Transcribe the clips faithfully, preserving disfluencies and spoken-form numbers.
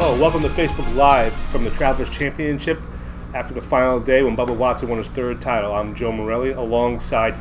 Hello, welcome to Facebook Live from the Travelers Championship after the final day when Bubba Watson won his third title. I'm Joe Morelli, alongside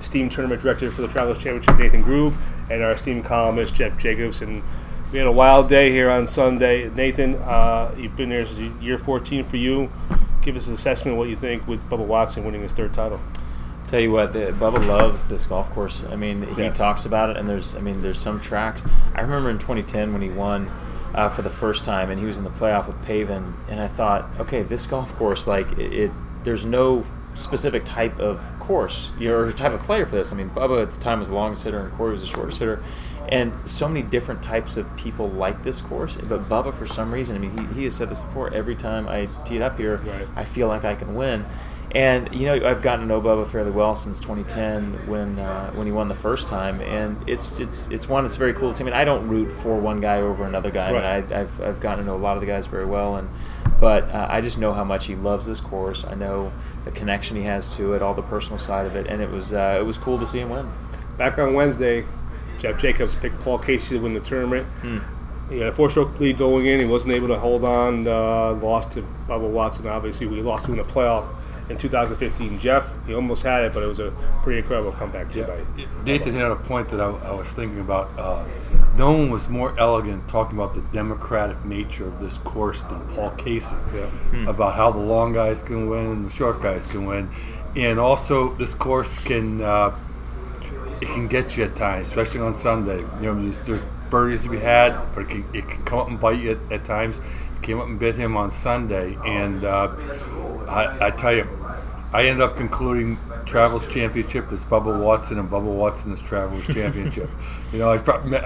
esteemed tournament director for the Travelers Championship, Nathan Grube, and our esteemed columnist, Jeff Jacobs. And we had a wild day here on Sunday. Nathan, uh, you've been there since year fourteen for you. Give us an assessment of what you think with Bubba Watson winning his third title. Tell you what, the, Bubba loves this golf course. I mean, he yeah. talks about it, and there's, I mean, there's some tracks. I remember in twenty ten when he won Uh, for the first time, and he was in the playoff with Pavin, and I thought, okay, this golf course, like it, it there's no specific type of course, you know, or type of player for this. I mean, Bubba at the time was the longest hitter, and Corey was the shortest hitter, and so many different types of people like this course. But Bubba, for some reason, I mean, he, he has said this before. Every time I tee it up here, right, I feel like I can win. And you know, I've gotten to know Bubba fairly well since twenty ten, when uh, when he won the first time, and it's it's it's one that's very cool to see. I mean, I don't root for one guy over another guy. Right. I mean, I, I've I've gotten to know a lot of the guys very well, and but uh, I just know how much he loves this course. I know the connection he has to it, all the personal side of it, and it was uh, it was cool to see him win. Back on Wednesday, Jeff Jacobs picked Paul Casey to win the tournament. Mm. He had a four-stroke lead going in. He wasn't able to hold on. Uh, lost to Bubba Watson, obviously. We lost to him in the playoff in two thousand fifteen. Jeff, he almost had it, but it was a pretty incredible comeback too. Yeah. Nathan had a point that I, I was thinking about. Uh, no one was more elegant talking about the democratic nature of this course than Paul Casey, yeah. hmm. about how the long guys can win and the short guys can win. And also, this course can uh, it can get you at times, especially on Sunday. You know, there's, there's birdies to be had, but it can, it can come up and bite you at, at times. It came up and bit him on Sunday, and uh, I, I tell you, I ended up concluding Travelers Championship as Bubba Watson and Bubba Watson as Travelers Championship. You know, I,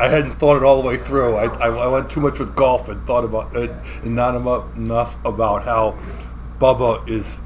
I hadn't thought it all the way through. I, I, I went too much with golf and thought about it, and not enough about how Bubba is.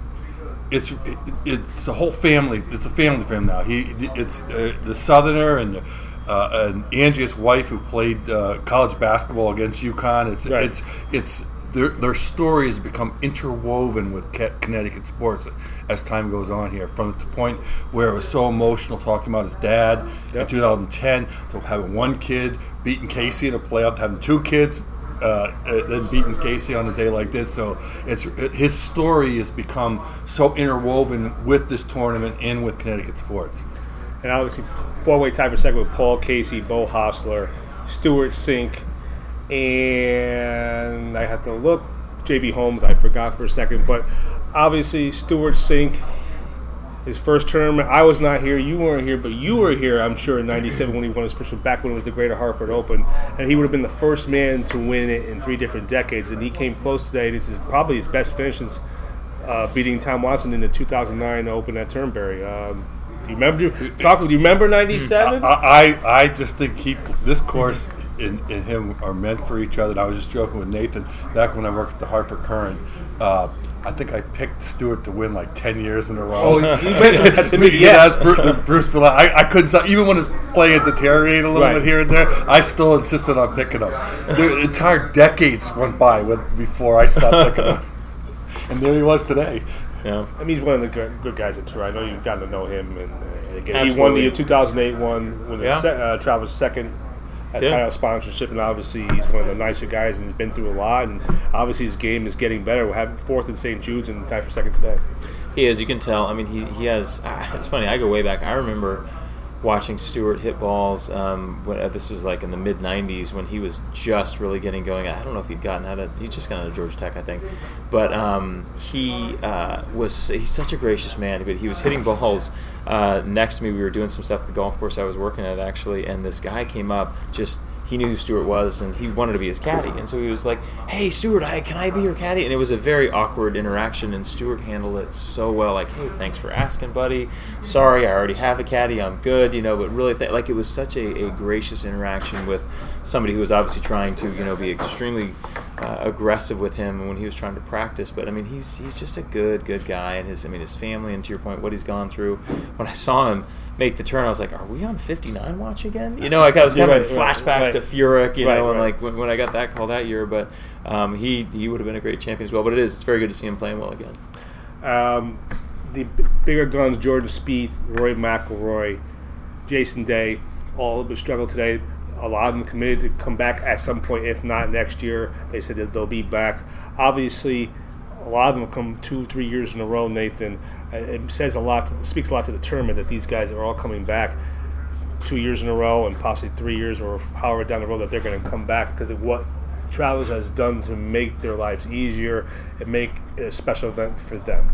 It's it, it's a whole family. It's a family for him now. He it's uh, the Southerner and. The, Uh, and Angie's wife, who played uh, college basketball against UConn, it's right. it's it's their their story has become interwoven with Connecticut sports as time goes on here. From the point where it was so emotional talking about his dad yep. in two thousand ten, to having one kid beating Casey in a playoff, to having two kids uh, then beating Casey on a day like this. So it's it, his story has become so interwoven with this tournament and with Connecticut sports. And obviously, four-way tie for second with Paul Casey, Bo Hosler, Stewart Cink, and I have to look, J B. Holmes, I forgot for a second. But obviously, Stewart Cink, his first tournament. I was not here. You weren't here, but you were here, I'm sure, in ninety-seven when he won his first one, back when it was the Greater Hartford Open. And he would have been the first man to win it in three different decades. And he came close today. This is probably his best finish since uh, beating Tom Watson in the two thousand nine Open at Turnberry. Um, Do you remember? Do you remember ninety-seven? I, I, I just think he, this course and, and him are meant for each other. And I was just joking with Nathan back when I worked at the Hartford Current. Uh, I think I picked Stewart to win like ten years in a row. Oh, you mentioned that to me. Yeah, yeah. Bruce, Bruce Villa, I, I couldn't stop. Even when his play had deteriorated a little right. bit here and there, I still insisted on picking him. The entire decades went by with, before I stopped picking him, and there he was today. Yeah. I mean, he's one of the good guys at Tour. I know you've gotten to know him, and, and again, Absolutely. He won the two thousand eight one with yeah. uh, Travelers second as yeah. title sponsorship, and obviously he's one of the nicer guys, and he's been through a lot, and obviously his game is getting better. We're having fourth in Saint Jude's and tied for second today. He is. You can tell. I mean, he he has. Uh, it's funny. I go way back. I remember watching Stewart hit balls. Um, when, uh, this was like in the mid nineties when he was just really getting going. I don't know if he'd gotten out of. He just got out of Georgia Tech, I think. But um, he uh, was. He's such a gracious man. But he was hitting balls uh, next to me. We were doing some stuff at the golf course I was working at actually, and this guy came up just he knew who Stewart was, and he wanted to be his caddy. And so he was like, hey, Stewart, I, can I be your caddy? And it was a very awkward interaction, and Stewart handled it so well. Like, hey, thanks for asking, buddy. Sorry, I already have a caddy. I'm good, you know. But really, th- like, it was such a, a gracious interaction with somebody who was obviously trying to, you know, be extremely uh, aggressive with him when he was trying to practice. But, I mean, he's he's just a good, good guy. And his, I mean, his family, and to your point, what he's gone through. When I saw him make the turn, I was like, are we on fifty-nine watch again? You know, like I was having right, flashbacks right, to Furyk, you right, know, right. and like when, when I got that call that year. But um, he he would have been a great champion as well. But it is, it's very good to see him playing well again. Um, the b- bigger guns, Jordan Spieth, Roy McIlroy, Jason Day, all of them struggled today. A lot of them committed to come back at some point, if not next year. They said that they'll be back. Obviously, a lot of them have come two, three years in a row, Nathan. It says a lot, it speaks a lot to the tournament that these guys are all coming back two years in a row and possibly three years or however down the road that they're going to come back because of what Travelers has done to make their lives easier and make a special event for them.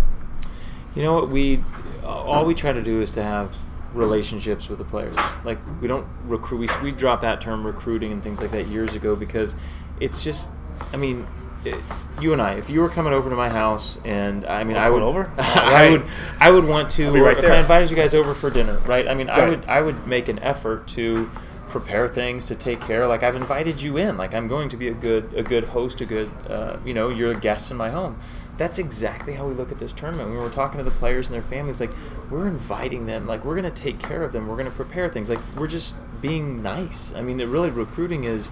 You know what, we all we try to do is to have relationships with the players. Like, we don't recruit, we, we dropped that term recruiting and things like that years ago because it's just, I mean, It, you and I, if you were coming over to my house, and I mean, oh, I would, over? I would, I would want to. Right if there. I invited you guys over for dinner, right? I mean, right. I would, I would make an effort to prepare things, to take care. Like, I've invited you in. Like, I'm going to be a good, a good host, a good, uh, you know, you're a guest in my home. That's exactly how we look at this tournament. When we're talking to the players and their families, like, we're inviting them. Like, we're going to take care of them. We're going to prepare things. Like, we're just being nice. I mean, it really recruiting is.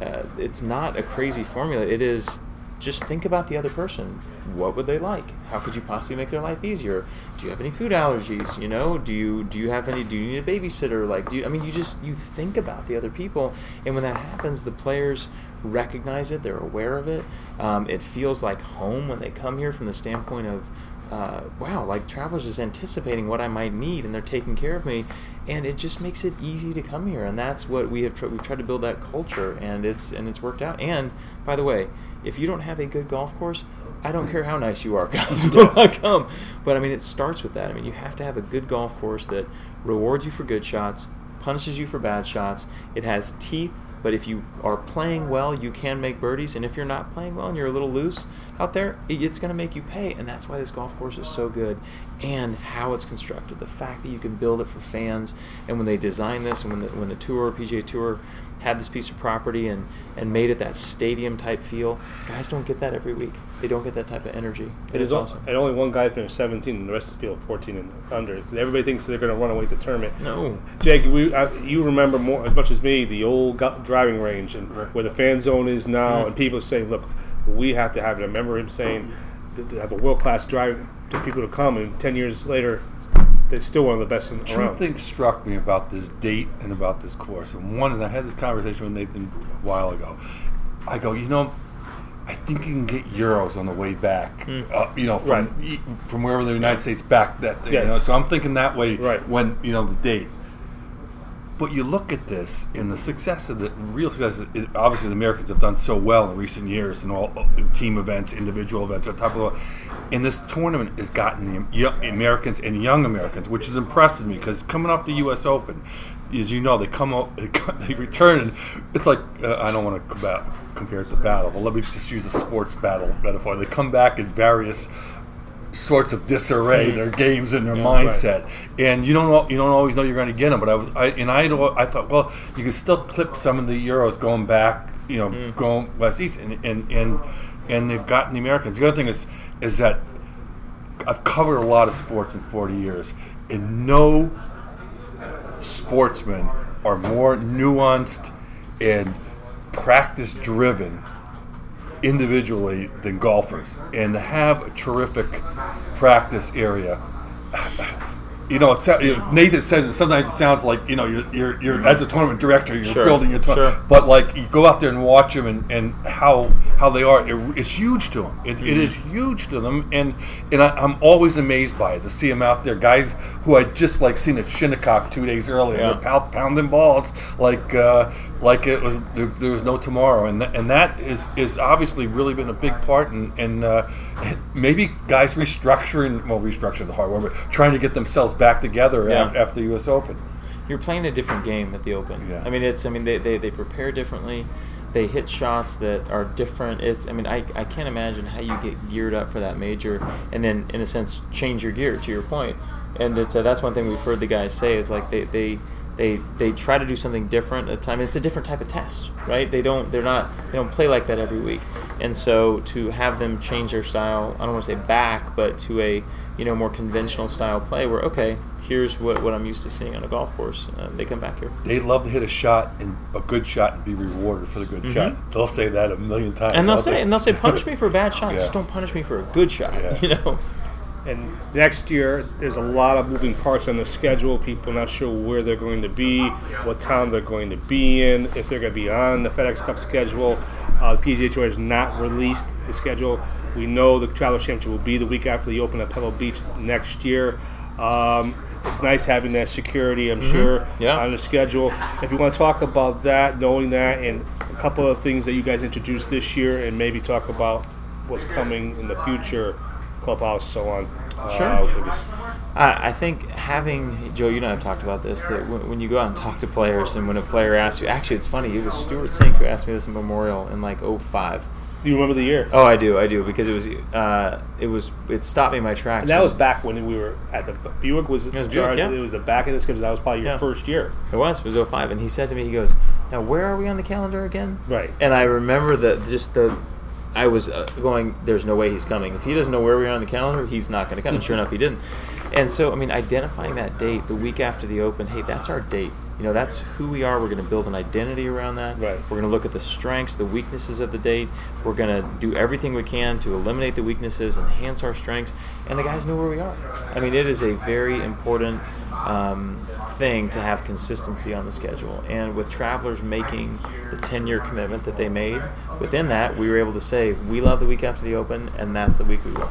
Uh, it's not a crazy formula. It is just think about the other person. What would they like? How could you possibly make their life easier? Do you have any food allergies? You know, do you do you have any? Do you need a babysitter? Like, do you, I mean, you just you think about the other people, and when that happens, the players recognize it. They're aware of it. Um, it feels like home when they come here from the standpoint of. Uh, wow, like Travelers is anticipating what I might need, and they're taking care of me, and it just makes it easy to come here, and that's what we have. Tra- we've tried to build that culture, and it's and it's worked out. And by the way, if you don't have a good golf course, I don't care how nice you are, guys. Will not come. But I mean, it starts with that. I mean, you have to have a good golf course that rewards you for good shots, punishes you for bad shots. It has teeth. But if you are playing well, you can make birdies. And if you're not playing well and you're a little loose out there, it's going to make you pay. And that's why this golf course is so good and how it's constructed. The fact that you can build it for fans. And when they designed this and when the, when the tour, P G A Tour, had this piece of property and, and made it that stadium-type feel, guys don't get that every week. They don't get that type of energy. It is awesome. And only one guy finished seventeen and the rest of the field fourteen and under. Everybody thinks they're going to run away with the tournament. No. Jake, we, I, you remember more as much as me the old go- driving range and right. where the fan zone is now, right. and people say, look, we have to have it. I remember him saying, oh. to have a world-class drive to people to come, and ten years later, they're still one of the best in the world. Two things struck me about this date and about this course. And one is I had this conversation with Nathan a while ago. I go, you know, I think you can get euros on the way back, mm. uh, you know, from right. from wherever the United States back that day. Yeah. You know? So I'm thinking that way right. when, you know, the date. But you look at this, and the success of the real success, is, obviously the Americans have done so well in recent years in all team events, individual events, on top of it. And this tournament has gotten the Americans and young Americans, which has impressed me because coming off the U S Open, as you know, they come out, they return, and it's like, uh, I don't want to compare it to battle, but let me just use a sports battle metaphor. They come back in various sorts of disarray, their games and their yeah, mindset, right. and you don't you don't always know you're going to get them. But I was, I, and I I thought, well, you can still clip some of the euros going back, you know, mm. going west east, and, and and and they've gotten the Americans. The other thing is is that I've covered a lot of sports in forty years, and no sportsmen are more nuanced and practice driven individually than golfers, and to have a terrific practice area. You know, it's, you know, Nathan says it, sometimes it sounds like, you know, you're you're, you're as a tournament director, you're sure. building your tournament, sure. but like you go out there and watch them and, and how how they are, it, it's huge to them. It, mm. it is huge to them, and and I, I'm always amazed by it to see them out there. Guys who I just like seen at Shinnecock two days earlier, yeah. they're pound, pounding balls like uh, like it was there, there was no tomorrow, and th- and that is, is obviously really been a big part, and and uh, maybe guys restructuring, well, restructuring is a hard word, but trying to get themselves back together yeah. after the U S Open. you're playing a different game at the Open. Yeah. I mean, it's. I mean, they, they, they prepare differently. They hit shots that are different. It's. I mean, I I can't imagine how you get geared up for that major and then, in a sense, change your gear. To your point, and it's uh, that's one thing we've heard the guys say is like they they. They they try to do something different at a time. It's a different type of test, right? They don't they're not they don't play like that every week, and so to have them change their style, I don't want to say back, but to a you know more conventional style play where okay, here's what, what I'm used to seeing on a golf course. Uh, they come back here. They love to hit a shot and a good shot and be rewarded for the good mm-hmm. shot. They'll say that a million times, and they'll say think. and they'll say punish me for a bad shot, yeah. just don't punish me for a good shot, yeah. you know. And next year, there's a lot of moving parts on the schedule. People not sure where they're going to be, what town they're going to be in, if they're going to be on the FedEx Cup schedule. Uh, the P G A Tour has not released the schedule. We know the Travelers Championship will be the week after the Open at Pebble Beach next year. Um, it's nice having that security, I'm mm-hmm. sure, yeah. on the schedule. If you want to talk about that, knowing that, and a couple of things that you guys introduced this year, and maybe talk about what's coming in the future. Clubhouse, so on. Sure. Uh, I think having, Joe, you and I have talked about this, that when, when you go out and talk to players and when a player asks you, actually it's funny, it was Stewart Cink who asked me this in Memorial in like oh five. Do you remember the year? Oh, I do, I do, because it was, uh, it was, it stopped me in my tracks. And that was back when we were at the, Buick was, it was, Buick, yeah. it was the back of this, because that was probably your yeah. first year. It was, it was oh five, and he said to me, he goes, now where are we on the calendar again? Right. And I remember that just the, I was uh, going, there's no way he's coming. If he doesn't know where we are on the calendar, he's not going to come. And sure enough, he didn't. And so, I mean, identifying that date the week after the Open, hey, that's our date. You know, that's who we are. We're going to build an identity around that. Right. We're going to look at the strengths, the weaknesses of the date. We're going to do everything we can to eliminate the weaknesses, enhance our strengths, and the guys know where we are. I mean, it is a very important um, thing to have consistency on the schedule. And with Travelers making the ten-year commitment that they made, within that, we were able to say, we love the week after the Open, and that's the week we won.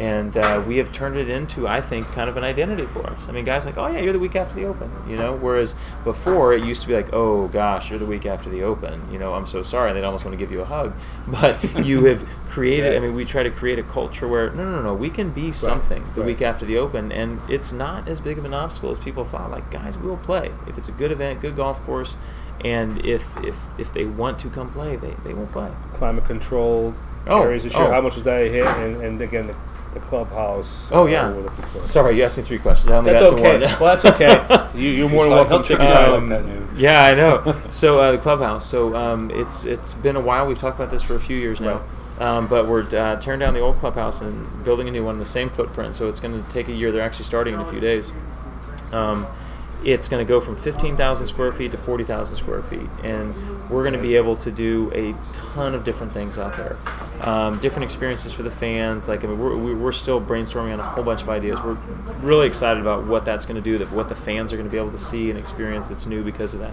And uh, we have turned it into, I think, kind of an identity for us. I mean, guys are like, oh, yeah, you're the week after the Open, you know, whereas before it used to be like, oh, gosh, you're the week after the Open, you know, I'm so sorry. And they'd almost want to give you a hug. But you have created, yeah. I mean, we try to create a culture where, no, no, no, no we can be something right. the right. week after the Open. And it's not as big of an obstacle as people thought. Like, guys, we'll play. If it's a good event, good golf course, and if if, if they want to come play, they, they will play. Climate control. Oh, areas this year. Oh. How much was that hit? And, and again, the, the clubhouse. Oh, yeah. Sorry, you asked me three questions. I only that's got okay. To one. Well, that's okay. you, you're more than welcome to um, like that, dude. Yeah, I know. So, uh, the clubhouse. So, um, it's it's been a while. We've talked about this for a few years now. Right. Um, but we're uh, tearing down the old clubhouse and building a new one in the same footprint. So, it's going to take a year. They're actually starting in a few days. Um, It's going to go from fifteen thousand square feet to forty thousand square feet. And we're going to be able to do a ton of different things out there. Um, different experiences for the fans. Like, I mean, we're, we're still brainstorming on a whole bunch of ideas. We're really excited about what that's going to do, that what the fans are going to be able to see and experience that's new because of that.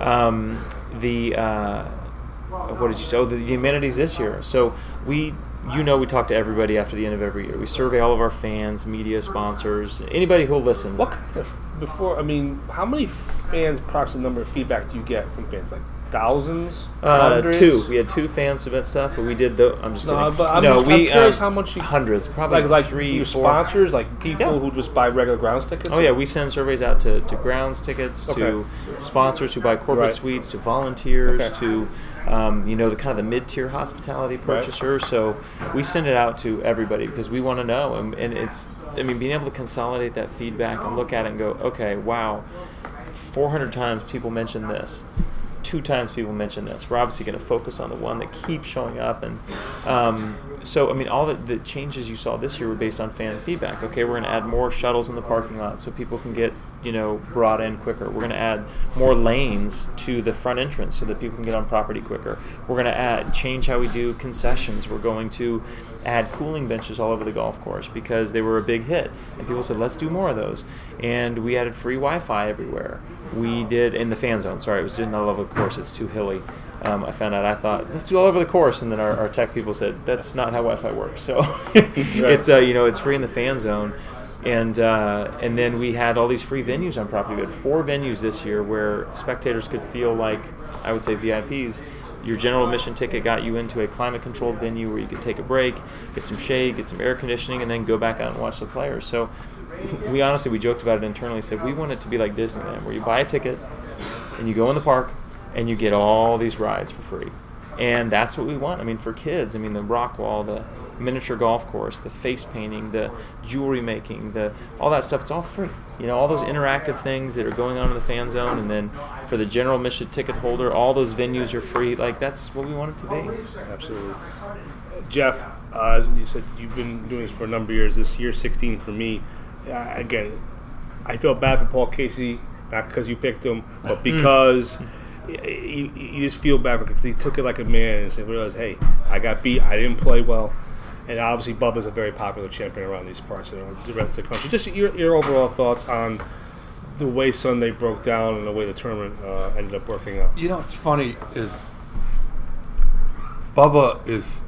Um, the, uh, what did you say? Oh, the, the amenities this year. So we... You know we talk to everybody after the end of every year. We survey all of our fans, media, sponsors, anybody who'll listen. What kind of, before, I mean, how many fans, approximate number of feedback do you get from fans? Like thousands? Uh, hundreds? Two. We had two fan submit stuff, but we did the, I'm just no, kidding. But I'm no, just, we, I'm curious um, how much you... Hundreds, probably like, like three, your four. Sponsors, like people yeah. who just buy regular grounds tickets? Oh, yeah, we send surveys out to, to grounds tickets, okay. to sponsors who buy corporate right. suites, to volunteers, okay. to... Um, you know, the kind of the mid-tier hospitality purchaser. Right. So we send it out to everybody because we want to know. And, and it's, I mean, being able to consolidate that feedback and look at it and go, okay, wow, four hundred times people mentioned this. Two times people mentioned this. We're obviously going to focus on the one that keeps showing up. And um, so, I mean, all the, the changes you saw this year were based on fan feedback. Okay, we're going to add more shuttles in the parking lot so people can get, you know, brought in quicker. We're going to add more lanes to the front entrance so that people can get on property quicker. We're going to add change how we do concessions. We're going to add cooling benches all over the golf course because they were a big hit. And people said, let's do more of those. And we added free Wi-Fi everywhere. We did in the fan zone. Sorry, it was just not all over the course. It's too hilly. Um, I found out, I thought, let's do all over the course. And then our, our tech people said, that's not how Wi-Fi works. So it's, uh, you know, it's free in the fan zone. And uh, and then we had all these free venues on property. We had four venues this year where spectators could feel like, I would say V I Ps, your general admission ticket got you into a climate-controlled venue where you could take a break, get some shade, get some air conditioning, and then go back out and watch the players. So we honestly, we joked about it internally, said we want it to be like Disneyland, where you buy a ticket and you go in the park and you get all these rides for free. And that's what we want. I mean, for kids, I mean, the rock wall, the miniature golf course, the face painting, the jewelry making, the all that stuff, it's all free. You know, all those interactive things that are going on in the fan zone, and then for the general admission ticket holder, all those venues are free. Like, that's what we want it to be. Absolutely. Jeff, uh, you said you've been doing this for a number of years. This year, sixteen for me. Uh, again, I feel bad for Paul Casey, not because you picked him, but because... You, you just feel bad because he took it like a man and realized, hey, I got beat, I didn't play well. And obviously Bubba's a very popular champion around these parts and the rest of the country. Just your, your overall thoughts on the way Sunday broke down and the way the tournament uh, ended up working out. You know what's funny is Bubba is,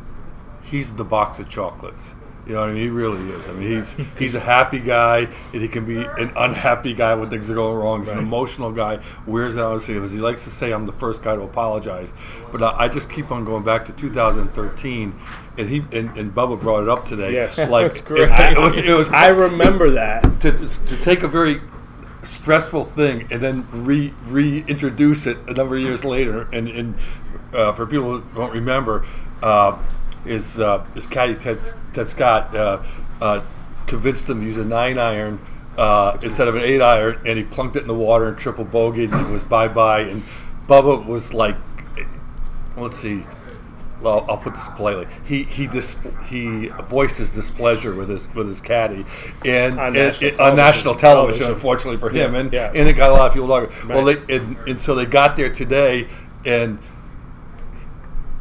he's the box of chocolates. You know what I mean? He really is. I mean, he's he's a happy guy, and he can be an unhappy guy when things are going wrong. He's right. An emotional guy, wears out his sleeves. He likes to say, I'm the first guy to apologize. But I, I just keep on going back to two thousand thirteen, and he and, and Bubba brought it up today. Yes, like, that's correct. It, it was, it was, I remember that. To, to take a very stressful thing and then re, reintroduce it a number of years later, and, and uh, for people who don't remember, uh, Is uh, is caddy Ted, Ted Scott uh, uh, convinced him to use a nine iron uh, instead of an eight iron, and he plunked it in the water and triple bogeyed, and it was bye bye. And Bubba was like, let's see, well, I'll put this politely. He he dis- he voiced his displeasure with his with his caddy, and on, and, national, it, television. on national television, television, unfortunately for him, yeah, and yeah. and it got a lot of people talking. Right. Well, they, and and so they got there today, and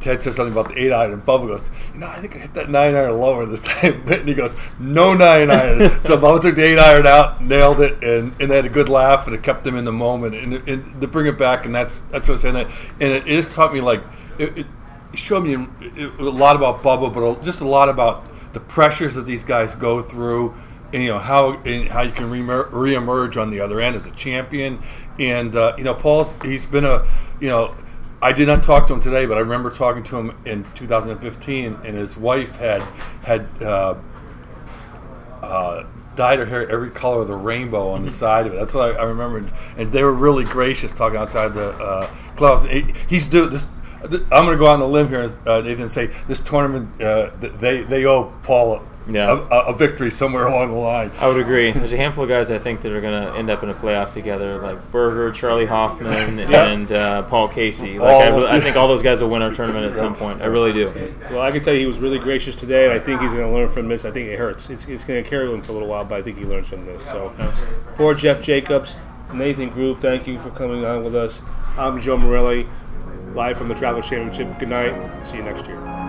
Ted says something about the eight iron, and Bubba goes, "No, I think I hit that nine iron lower this time." And he goes, "No nine iron." So Bubba took the eight iron out, nailed it, and, and they had a good laugh, and it kept them in the moment, and, and to bring it back, and that's that's what I'm saying. That, and it, it just taught me, like, it, it showed me a lot about Bubba, but just a lot about the pressures that these guys go through, and you know how and how you can reemerge on the other end as a champion. And uh, you know, Paul, he's been a you know. I did not talk to him today, but I remember talking to him in two thousand fifteen, and his wife had had uh, uh, dyed her hair every color of the rainbow on the side of it. That's what I, I remember. And they were really gracious talking outside the uh, clubhouse. He's doing this. I'm going to go out on the limb here, uh, Nathan, and say this tournament uh, they they owe Paul yeah. a, a victory somewhere along the line. I would agree. There's a handful of guys I think that are going to end up in a playoff together, like Berger, Charlie Hoffman, yeah. and uh, Paul Casey. Like all, I, I think all those guys will win our tournament at some point. I really do. Well, I can tell you he was really gracious today, and I think he's going to learn from this. I think it hurts. It's, it's going to carry him for a little while, but I think he learns from this. So for Jeff Jacobs, Nathan Grube, thank you for coming on with us. I'm Joe Morelli. Live from the Travelers Championship. Good night. See you next year.